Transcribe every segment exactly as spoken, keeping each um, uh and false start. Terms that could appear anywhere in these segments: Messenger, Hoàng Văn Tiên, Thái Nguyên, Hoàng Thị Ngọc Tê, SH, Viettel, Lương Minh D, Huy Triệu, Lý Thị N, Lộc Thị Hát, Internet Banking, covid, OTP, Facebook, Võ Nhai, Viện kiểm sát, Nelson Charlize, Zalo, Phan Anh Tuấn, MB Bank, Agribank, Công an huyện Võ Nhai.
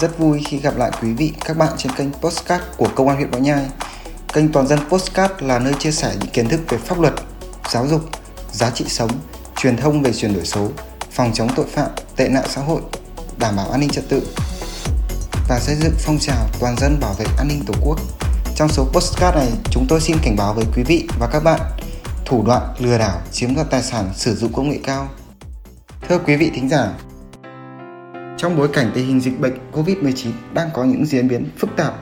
Rất vui khi gặp lại quý vị các bạn trên kênh Podcast của Công an huyện Võ Nhai. Kênh Toàn dân Podcast là nơi chia sẻ những kiến thức về pháp luật, giáo dục, giá trị sống, truyền thông về chuyển đổi số, phòng chống tội phạm, tệ nạn xã hội, đảm bảo an ninh trật tự và xây dựng phong trào toàn dân bảo vệ an ninh Tổ quốc. Trong số podcast này, chúng tôi xin cảnh báo với quý vị và các bạn thủ đoạn lừa đảo chiếm đoạt tài sản sử dụng công nghệ cao. Thưa quý vị thính giả, trong bối cảnh tình hình dịch bệnh covid mười chín đang có những diễn biến phức tạp,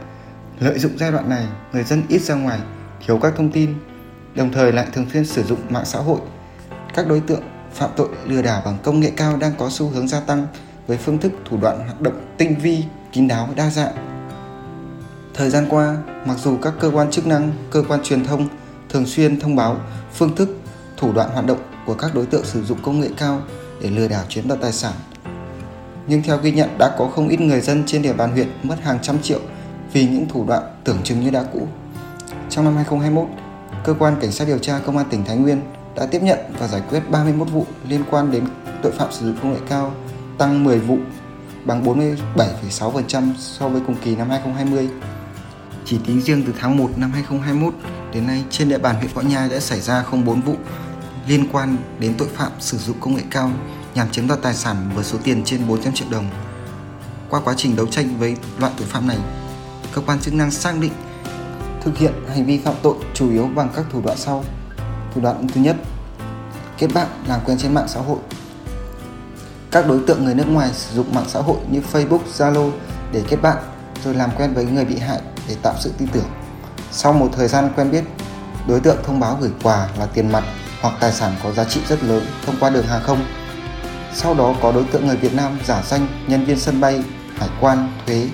lợi dụng giai đoạn này, người dân ít ra ngoài, thiếu các thông tin, đồng thời lại thường xuyên sử dụng mạng xã hội. Các đối tượng phạm tội lừa đảo bằng công nghệ cao đang có xu hướng gia tăng với phương thức thủ đoạn hoạt động tinh vi, kín đáo, đa dạng. Thời gian qua, mặc dù các cơ quan chức năng, cơ quan truyền thông thường xuyên thông báo phương thức, thủ đoạn hoạt động của các đối tượng sử dụng công nghệ cao để lừa đảo chiếm đoạt tài sản, nhưng theo ghi nhận đã có không ít người dân trên địa bàn huyện mất hàng trăm triệu vì những thủ đoạn tưởng chừng như đã cũ. Trong năm hai nghìn không trăm hai mươi mốt, Cơ quan Cảnh sát Điều tra Công an tỉnh Thái Nguyên đã tiếp nhận và giải quyết ba mươi mốt vụ liên quan đến tội phạm sử dụng công nghệ cao, tăng mười vụ bằng bốn mươi bảy phẩy sáu phần trăm so với cùng kỳ năm hai nghìn không trăm hai mươi. Chỉ tính riêng từ tháng một năm hai nghìn không trăm hai mươi mốt đến nay, trên địa bàn huyện Võ Nhai đã xảy ra không mươi bốn vụ liên quan đến tội phạm sử dụng công nghệ cao nhằm chiếm đoạt tài sản với số tiền trên bốn trăm triệu đồng. Qua quá trình đấu tranh với loại tội phạm này, cơ quan chức năng xác định thực hiện hành vi phạm tội chủ yếu bằng các thủ đoạn sau. Thủ đoạn thứ nhất, kết bạn làm quen trên mạng xã hội. Các đối tượng người nước ngoài sử dụng mạng xã hội như Facebook, Zalo để kết bạn rồi làm quen với người bị hại để tạo sự tin tưởng. Sau một thời gian quen biết, đối tượng thông báo gửi quà là tiền mặt hoặc tài sản có giá trị rất lớn thông qua đường hàng không. Sau đó có đối tượng người Việt Nam giả danh nhân viên sân bay, hải quan, thuế,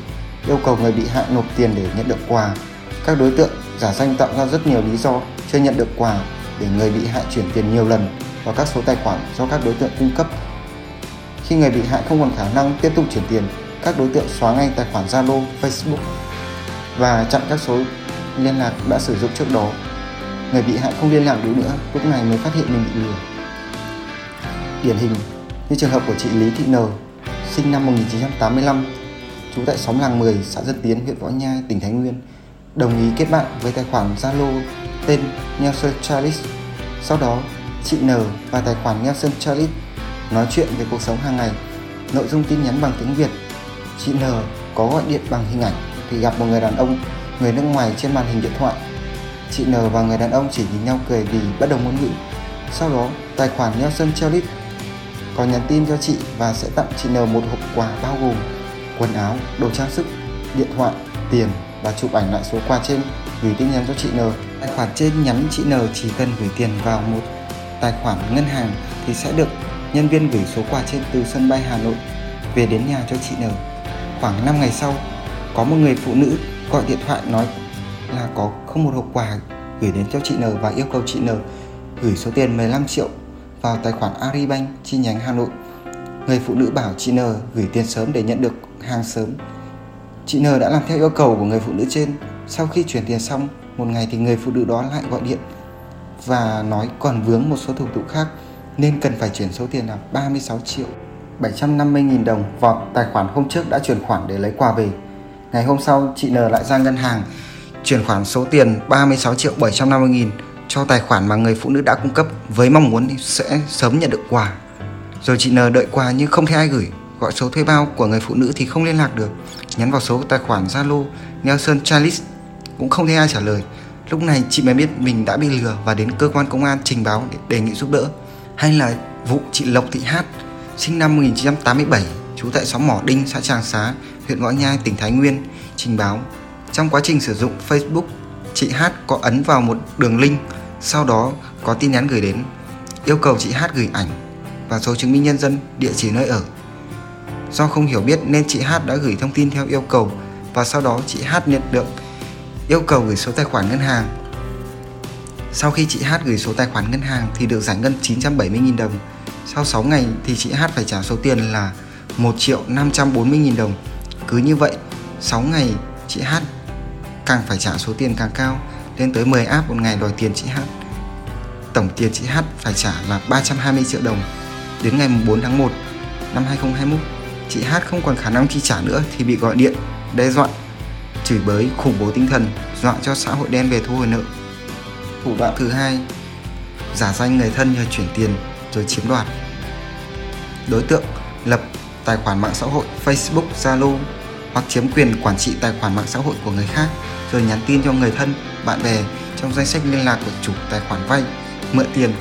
yêu cầu người bị hại nộp tiền để nhận được quà. Các đối tượng giả danh tạo ra rất nhiều lý do chưa nhận được quà để người bị hại chuyển tiền nhiều lần vào các số tài khoản do các đối tượng cung cấp. Khi người bị hại không còn khả năng tiếp tục chuyển tiền, các đối tượng xóa ngay tài khoản Zalo, Facebook và chặn các số liên lạc đã sử dụng trước đó. Người bị hại không liên lạc được nữa, lúc này mới phát hiện mình bị lừa. Điển hình như trường hợp của chị Lý Thị N, sinh năm một nghìn chín trăm tám mươi lăm, trú tại xóm Làng mười, xã Dân Tiến, huyện Võ Nhai, tỉnh Thái Nguyên, đồng ý kết bạn với tài khoản Zalo tên Nelson Charlize. Sau đó, chị N và tài khoản Nelson Charlize nói chuyện về cuộc sống hàng ngày. Nội dung tin nhắn bằng tiếng Việt. Chị N có gọi điện bằng hình ảnh thì gặp một người đàn ông người nước ngoài trên màn hình điện thoại. Chị N và người đàn ông chỉ nhìn nhau cười vì bất đồng ngôn ngữ. Sau đó, tài khoản Nelson Charlize có nhắn tin cho chị và sẽ tặng chị N một hộp quà bao gồm quần áo, đồ trang sức, điện thoại, tiền và chụp ảnh lại số quà trên gửi tin nhắn cho chị N. Tài khoản trên nhắn chị N chỉ cần gửi tiền vào một tài khoản ngân hàng thì sẽ được nhân viên gửi số quà trên từ sân bay Hà Nội về đến nhà cho chị N. Khoảng năm ngày sau, có một người phụ nữ gọi điện thoại nói là có không một hộp quà gửi đến cho chị N và yêu cầu chị N gửi số tiền mười lăm triệu vào tài khoản Agribank chi nhánh Hà Nội. Người phụ nữ bảo chị N gửi tiền sớm để nhận được hàng sớm. Chị N đã làm theo yêu cầu của người phụ nữ trên. Sau khi chuyển tiền xong, một ngày thì người phụ nữ đó lại gọi điện và nói còn vướng một số thủ tục khác nên cần phải chuyển số tiền là ba mươi sáu triệu bảy trăm năm mươi nghìn đồng vào tài khoản hôm trước đã chuyển khoản để lấy quà về. Ngày hôm sau, chị N lại ra ngân hàng chuyển khoản số tiền ba mươi sáu triệu bảy trăm năm mươi nghìn cho tài khoản mà người phụ nữ đã cung cấp với mong muốn sẽ sớm nhận được quà. Rồi chị N đợi quà nhưng không thấy ai gửi, gọi số thuê bao của người phụ nữ thì không liên lạc được, nhắn vào số tài khoản Zalo Nelson Charlize cũng không thấy ai trả lời. Lúc này chị mới biết mình đã bị lừa và đến cơ quan công an trình báo để đề nghị giúp đỡ. Hay là vụ chị Lộc Thị Hát, sinh năm một nghìn chín trăm tám mươi bảy, trú tại xóm Mỏ Đinh, xã Tràng Xá, huyện Võ Nhai, tỉnh Thái Nguyên, trình báo trong quá trình sử dụng Facebook, chị Hát có ấn vào một đường link, sau đó có tin nhắn gửi đến yêu cầu chị Hát gửi ảnh và số chứng minh nhân dân, địa chỉ nơi ở. Do không hiểu biết nên chị Hát đã gửi thông tin theo yêu cầu và sau đó chị Hát nhận được yêu cầu gửi số tài khoản ngân hàng. Sau khi chị Hát gửi số tài khoản ngân hàng thì được giải ngân chín trăm bảy mươi nghìn đồng. Sau sáu ngày thì chị Hát phải trả số tiền là một triệu năm trăm bốn mươi nghìn đồng. Cứ như vậy, sáu ngày chị Hát càng phải trả số tiền càng cao, lên tới mười app một ngày đòi tiền chị Hát. Tổng tiền chị Hát phải trả là ba trăm hai mươi triệu đồng. Đến ngày bốn tháng một năm hai nghìn không trăm hai mươi mốt, chị Hát không còn khả năng chi trả nữa thì bị gọi điện, đe dọa, chửi bới, khủng bố tinh thần, dọa cho xã hội đen về thu hồi nợ. Thủ đoạn thứ hai, giả danh người thân nhờ chuyển tiền rồi chiếm đoạt. Đối tượng lập tài khoản mạng xã hội Facebook, Zalo hoặc chiếm quyền quản trị tài khoản mạng xã hội của người khác rồi nhắn tin cho người thân, bạn bè trong danh sách liên lạc của chủ tài khoản vay, mượn tiền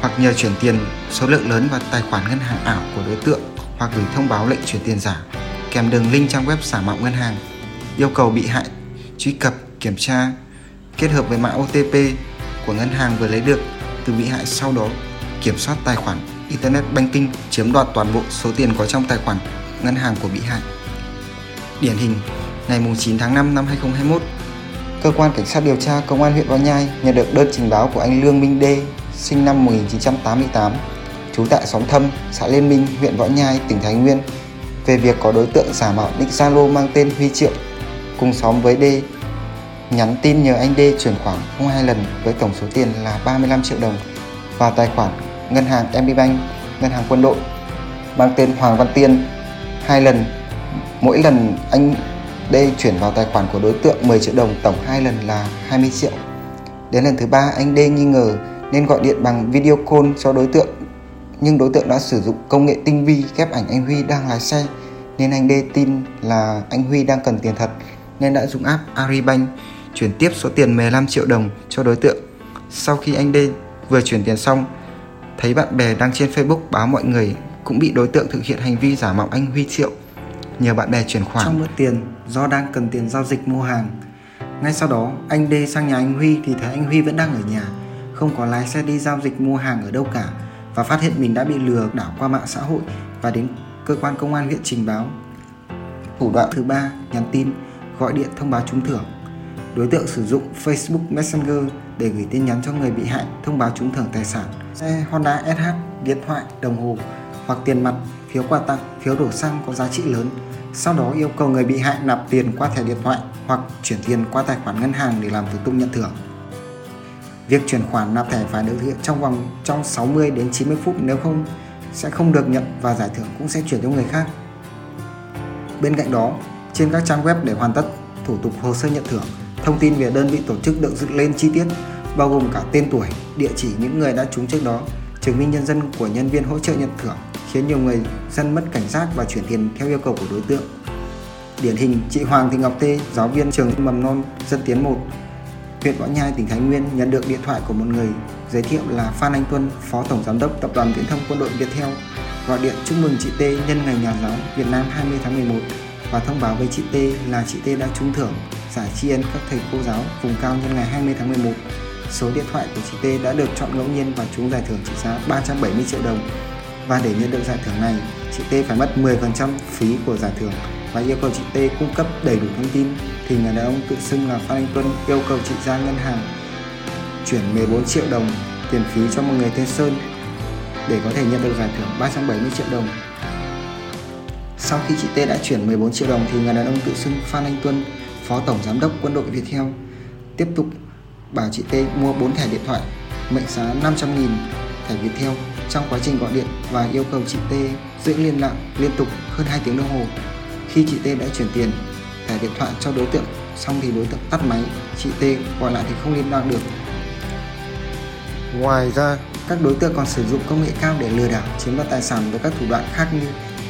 hoặc nhờ chuyển tiền số lượng lớn vào tài khoản ngân hàng ảo của đối tượng hoặc gửi thông báo lệnh chuyển tiền giả kèm đường link trang web giả mạo ngân hàng, yêu cầu bị hại truy cập, kiểm tra kết hợp với mã ô tê pê của ngân hàng vừa lấy được từ bị hại, sau đó kiểm soát tài khoản Internet Banking, chiếm đoạt toàn bộ số tiền có trong tài khoản ngân hàng của bị hại. Điển hình, ngày chín tháng năm năm hai nghìn không trăm hai mươi mốt, Cơ quan Cảnh sát điều tra Công an huyện Võ Nhai nhận được đơn trình báo của anh Lương Minh D, sinh năm một nghìn chín trăm tám mươi tám, trú tại xóm Thâm, xã Liên Minh, huyện Võ Nhai, tỉnh Thái Nguyên, về việc có đối tượng giả mạo nick Zalo mang tên Huy Triệu, cùng xóm với D, nhắn tin nhờ anh D chuyển khoản hai lần với tổng số tiền là ba mươi lăm triệu đồng vào tài khoản ngân hàng em bê Bank, ngân hàng quân đội mang tên Hoàng Văn Tiên hai lần, mỗi lần anh D chuyển vào tài khoản của đối tượng mười triệu đồng, tổng hai lần là hai mươi triệu. Đến lần thứ ba, anh D nghi ngờ nên gọi điện bằng video call cho đối tượng, nhưng đối tượng đã sử dụng công nghệ tinh vi ghép ảnh anh Huy đang lái xe nên anh D tin là anh Huy đang cần tiền thật nên đã dùng app Agribank chuyển tiếp số tiền mười lăm triệu đồng cho đối tượng. Sau khi anh D vừa chuyển tiền xong, thấy bạn bè đăng trên Facebook báo mọi người cũng bị đối tượng thực hiện hành vi giả mạo anh Huy Triệu, nhờ bạn bè chuyển khoản. Trong mượn tiền do đang cần tiền giao dịch mua hàng. Ngay sau đó, anh D sang nhà anh Huy thì thấy anh Huy vẫn đang ở nhà, không có lái xe đi giao dịch mua hàng ở đâu cả, và phát hiện mình đã bị lừa đảo qua mạng xã hội và đến cơ quan công an huyện trình báo. Thủ đoạn thứ ba, nhắn tin, gọi điện thông báo trúng thưởng. Đối tượng sử dụng Facebook Messenger để gửi tin nhắn cho người bị hại thông báo trúng thưởng tài sản, xe Honda ét hát, điện thoại, đồng hồ hoặc tiền mặt, phiếu quà tặng, phiếu đổ xăng có giá trị lớn. Sau đó yêu cầu người bị hại nạp tiền qua thẻ điện thoại hoặc chuyển tiền qua tài khoản ngân hàng để làm thủ tục nhận thưởng. Việc chuyển khoản nạp thẻ phải được thực hiện trong vòng trong sáu mươi đến chín mươi phút, nếu không sẽ không được nhận và giải thưởng cũng sẽ chuyển cho người khác. Bên cạnh đó, trên các trang web để hoàn tất thủ tục hồ sơ nhận thưởng, thông tin về đơn vị tổ chức được dựng lên chi tiết, bao gồm cả tên tuổi, địa chỉ những người đã trúng trước đó, chứng minh nhân dân của nhân viên hỗ trợ nhận thưởng, khiến nhiều người dân mất cảnh giác và chuyển tiền theo yêu cầu của đối tượng. Điển hình, chị Hoàng Thị Ngọc Tê, giáo viên trường mầm non Dân Tiến một, huyện Võ Nhai, tỉnh Thái Nguyên, nhận được điện thoại của một người giới thiệu là Phan Anh Tuấn, Phó Tổng Giám đốc Tập đoàn Viễn thông Quân đội Viettel, gọi điện chúc mừng chị Tê nhân Ngày Nhà giáo Việt Nam hai mươi tháng mười một và thông báo với chị Tê là chị Tê đã trúng thưởng giải tri ân các thầy cô giáo vùng cao nhân ngày hai mươi tháng mười một. Số điện thoại của chị Tê đã được chọn ngẫu nhiên và trúng giải thưởng trị giá ba trăm bảy mươi triệu đồng. Và để nhận được giải thưởng này, chị Tê phải mất mười phần trăm phí của giải thưởng và yêu cầu chị Tê cung cấp đầy đủ thông tin. Thì người đàn ông tự xưng là Phan Anh Tuấn yêu cầu chị ra ngân hàng chuyển mười bốn triệu đồng tiền phí cho một người tên Sơn để có thể nhận được giải thưởng ba trăm bảy mươi triệu đồng. Sau khi chị Tê đã chuyển mười bốn triệu đồng thì người đàn ông tự xưng Phan Anh Tuấn, Phó Tổng Giám đốc Quân đội Viettel, tiếp tục bảo chị Tê mua bốn thẻ điện thoại mệnh giá năm trăm nghìn thẻ Viettel trong quá trình gọi điện và yêu cầu chị Tê giữ liên lạc liên tục hơn hai tiếng đồng hồ. Khi chị Tê đã chuyển tiền thẻ điện thoại cho đối tượng xong thì đối tượng tắt máy, chị Tê gọi lại thì không liên lạc được. Ngoài ra, các đối tượng còn sử dụng công nghệ cao để lừa đảo chiếm đoạt tài sản với các thủ đoạn khác như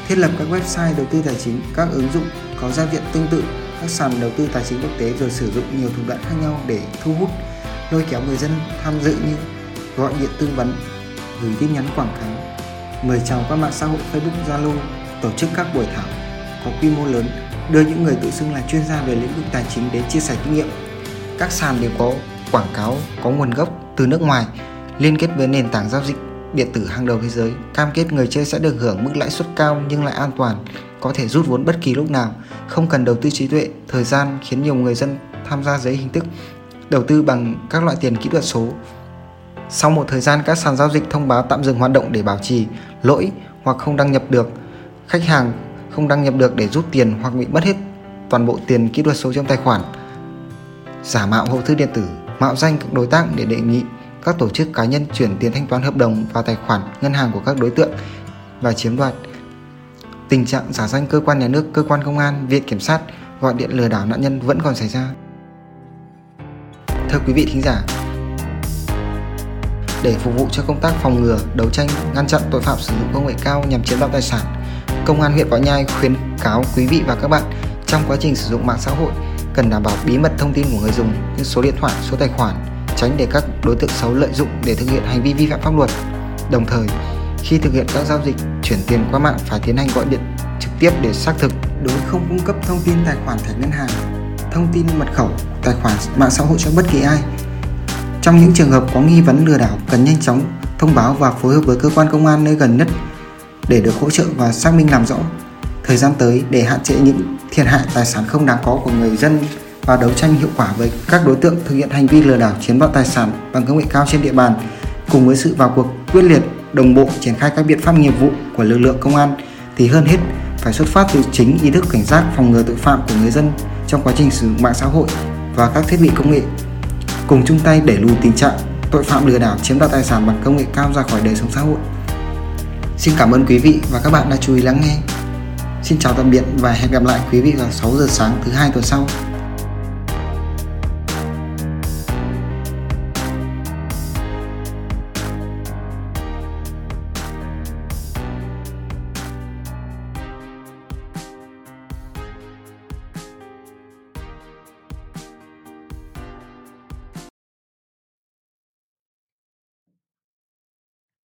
thiết lập các website đầu tư tài chính, các ứng dụng có giao diện tương tự các sàn đầu tư tài chính quốc tế, rồi sử dụng nhiều thủ đoạn khác nhau để thu hút, lôi kéo người dân tham dự như gọi điện tư vấn, gửi tin nhắn quảng cáo, mời chào qua mạng xã hội Facebook, Zalo, tổ chức các buổi thảo có quy mô lớn, đưa những người tự xưng là chuyên gia về lĩnh vực tài chính đến chia sẻ kinh nghiệm. Các sàn đều có quảng cáo có nguồn gốc từ nước ngoài, liên kết với nền tảng giao dịch điện tử hàng đầu thế giới, cam kết người chơi sẽ được hưởng mức lãi suất cao nhưng lại an toàn, có thể rút vốn bất kỳ lúc nào, không cần đầu tư trí tuệ, thời gian, khiến nhiều người dân tham gia dưới hình thức đầu tư bằng các loại tiền kỹ thuật số. Sau một thời gian, các sàn giao dịch thông báo tạm dừng hoạt động để bảo trì lỗi hoặc không đăng nhập được. Khách hàng không đăng nhập được để rút tiền hoặc bị mất hết toàn bộ tiền kỹ thuật số trong tài khoản. Giả mạo hộp thư điện tử, mạo danh các đối tác để đề nghị các tổ chức cá nhân chuyển tiền thanh toán hợp đồng vào tài khoản ngân hàng của các đối tượng và chiếm đoạt. tình trạng giả danh cơ quan nhà nước, cơ quan công an, viện kiểm sát gọi điện lừa đảo nạn nhân vẫn còn xảy ra. Thưa quý vị thính giả, để phục vụ cho công tác phòng ngừa, đấu tranh, ngăn chặn tội phạm sử dụng công nghệ cao nhằm chiếm đoạt tài sản, Công an huyện Võ Nhai khuyến cáo quý vị và các bạn trong quá trình sử dụng mạng xã hội cần đảm bảo bí mật thông tin của người dùng như số điện thoại, số tài khoản, tránh để các đối tượng xấu lợi dụng để thực hiện hành vi vi phạm pháp luật. Đồng thời, khi thực hiện các giao dịch chuyển tiền qua mạng phải tiến hành gọi điện trực tiếp để xác thực. Đối không cung cấp thông tin tài khoản thẻ ngân hàng, thông tin mật khẩu, tài khoản mạng xã hội cho bất kỳ ai. Trong những trường hợp có nghi vấn lừa đảo cần nhanh chóng thông báo và phối hợp với cơ quan công an nơi gần nhất để được hỗ trợ và xác minh làm rõ. Thời gian tới, để hạn chế những thiệt hại tài sản không đáng có của người dân và đấu tranh hiệu quả với các đối tượng thực hiện hành vi lừa đảo chiếm đoạt tài sản bằng công nghệ cao trên địa bàn, cùng với sự vào cuộc quyết liệt, đồng bộ triển khai các biện pháp nghiệp vụ của lực lượng công an thì hơn hết phải xuất phát từ chính ý thức cảnh giác phòng ngừa tội phạm của người dân trong quá trình sử dụng mạng xã hội và các thiết bị công nghệ, cùng chung tay đẩy lùi tình trạng tội phạm lừa đảo chiếm đoạt tài sản bằng công nghệ cao ra khỏi đời sống xã hội. Xin cảm ơn quý vị và các bạn đã chú ý lắng nghe. Xin chào tạm biệt và hẹn gặp lại quý vị vào sáu giờ sáng thứ hai tuần sau.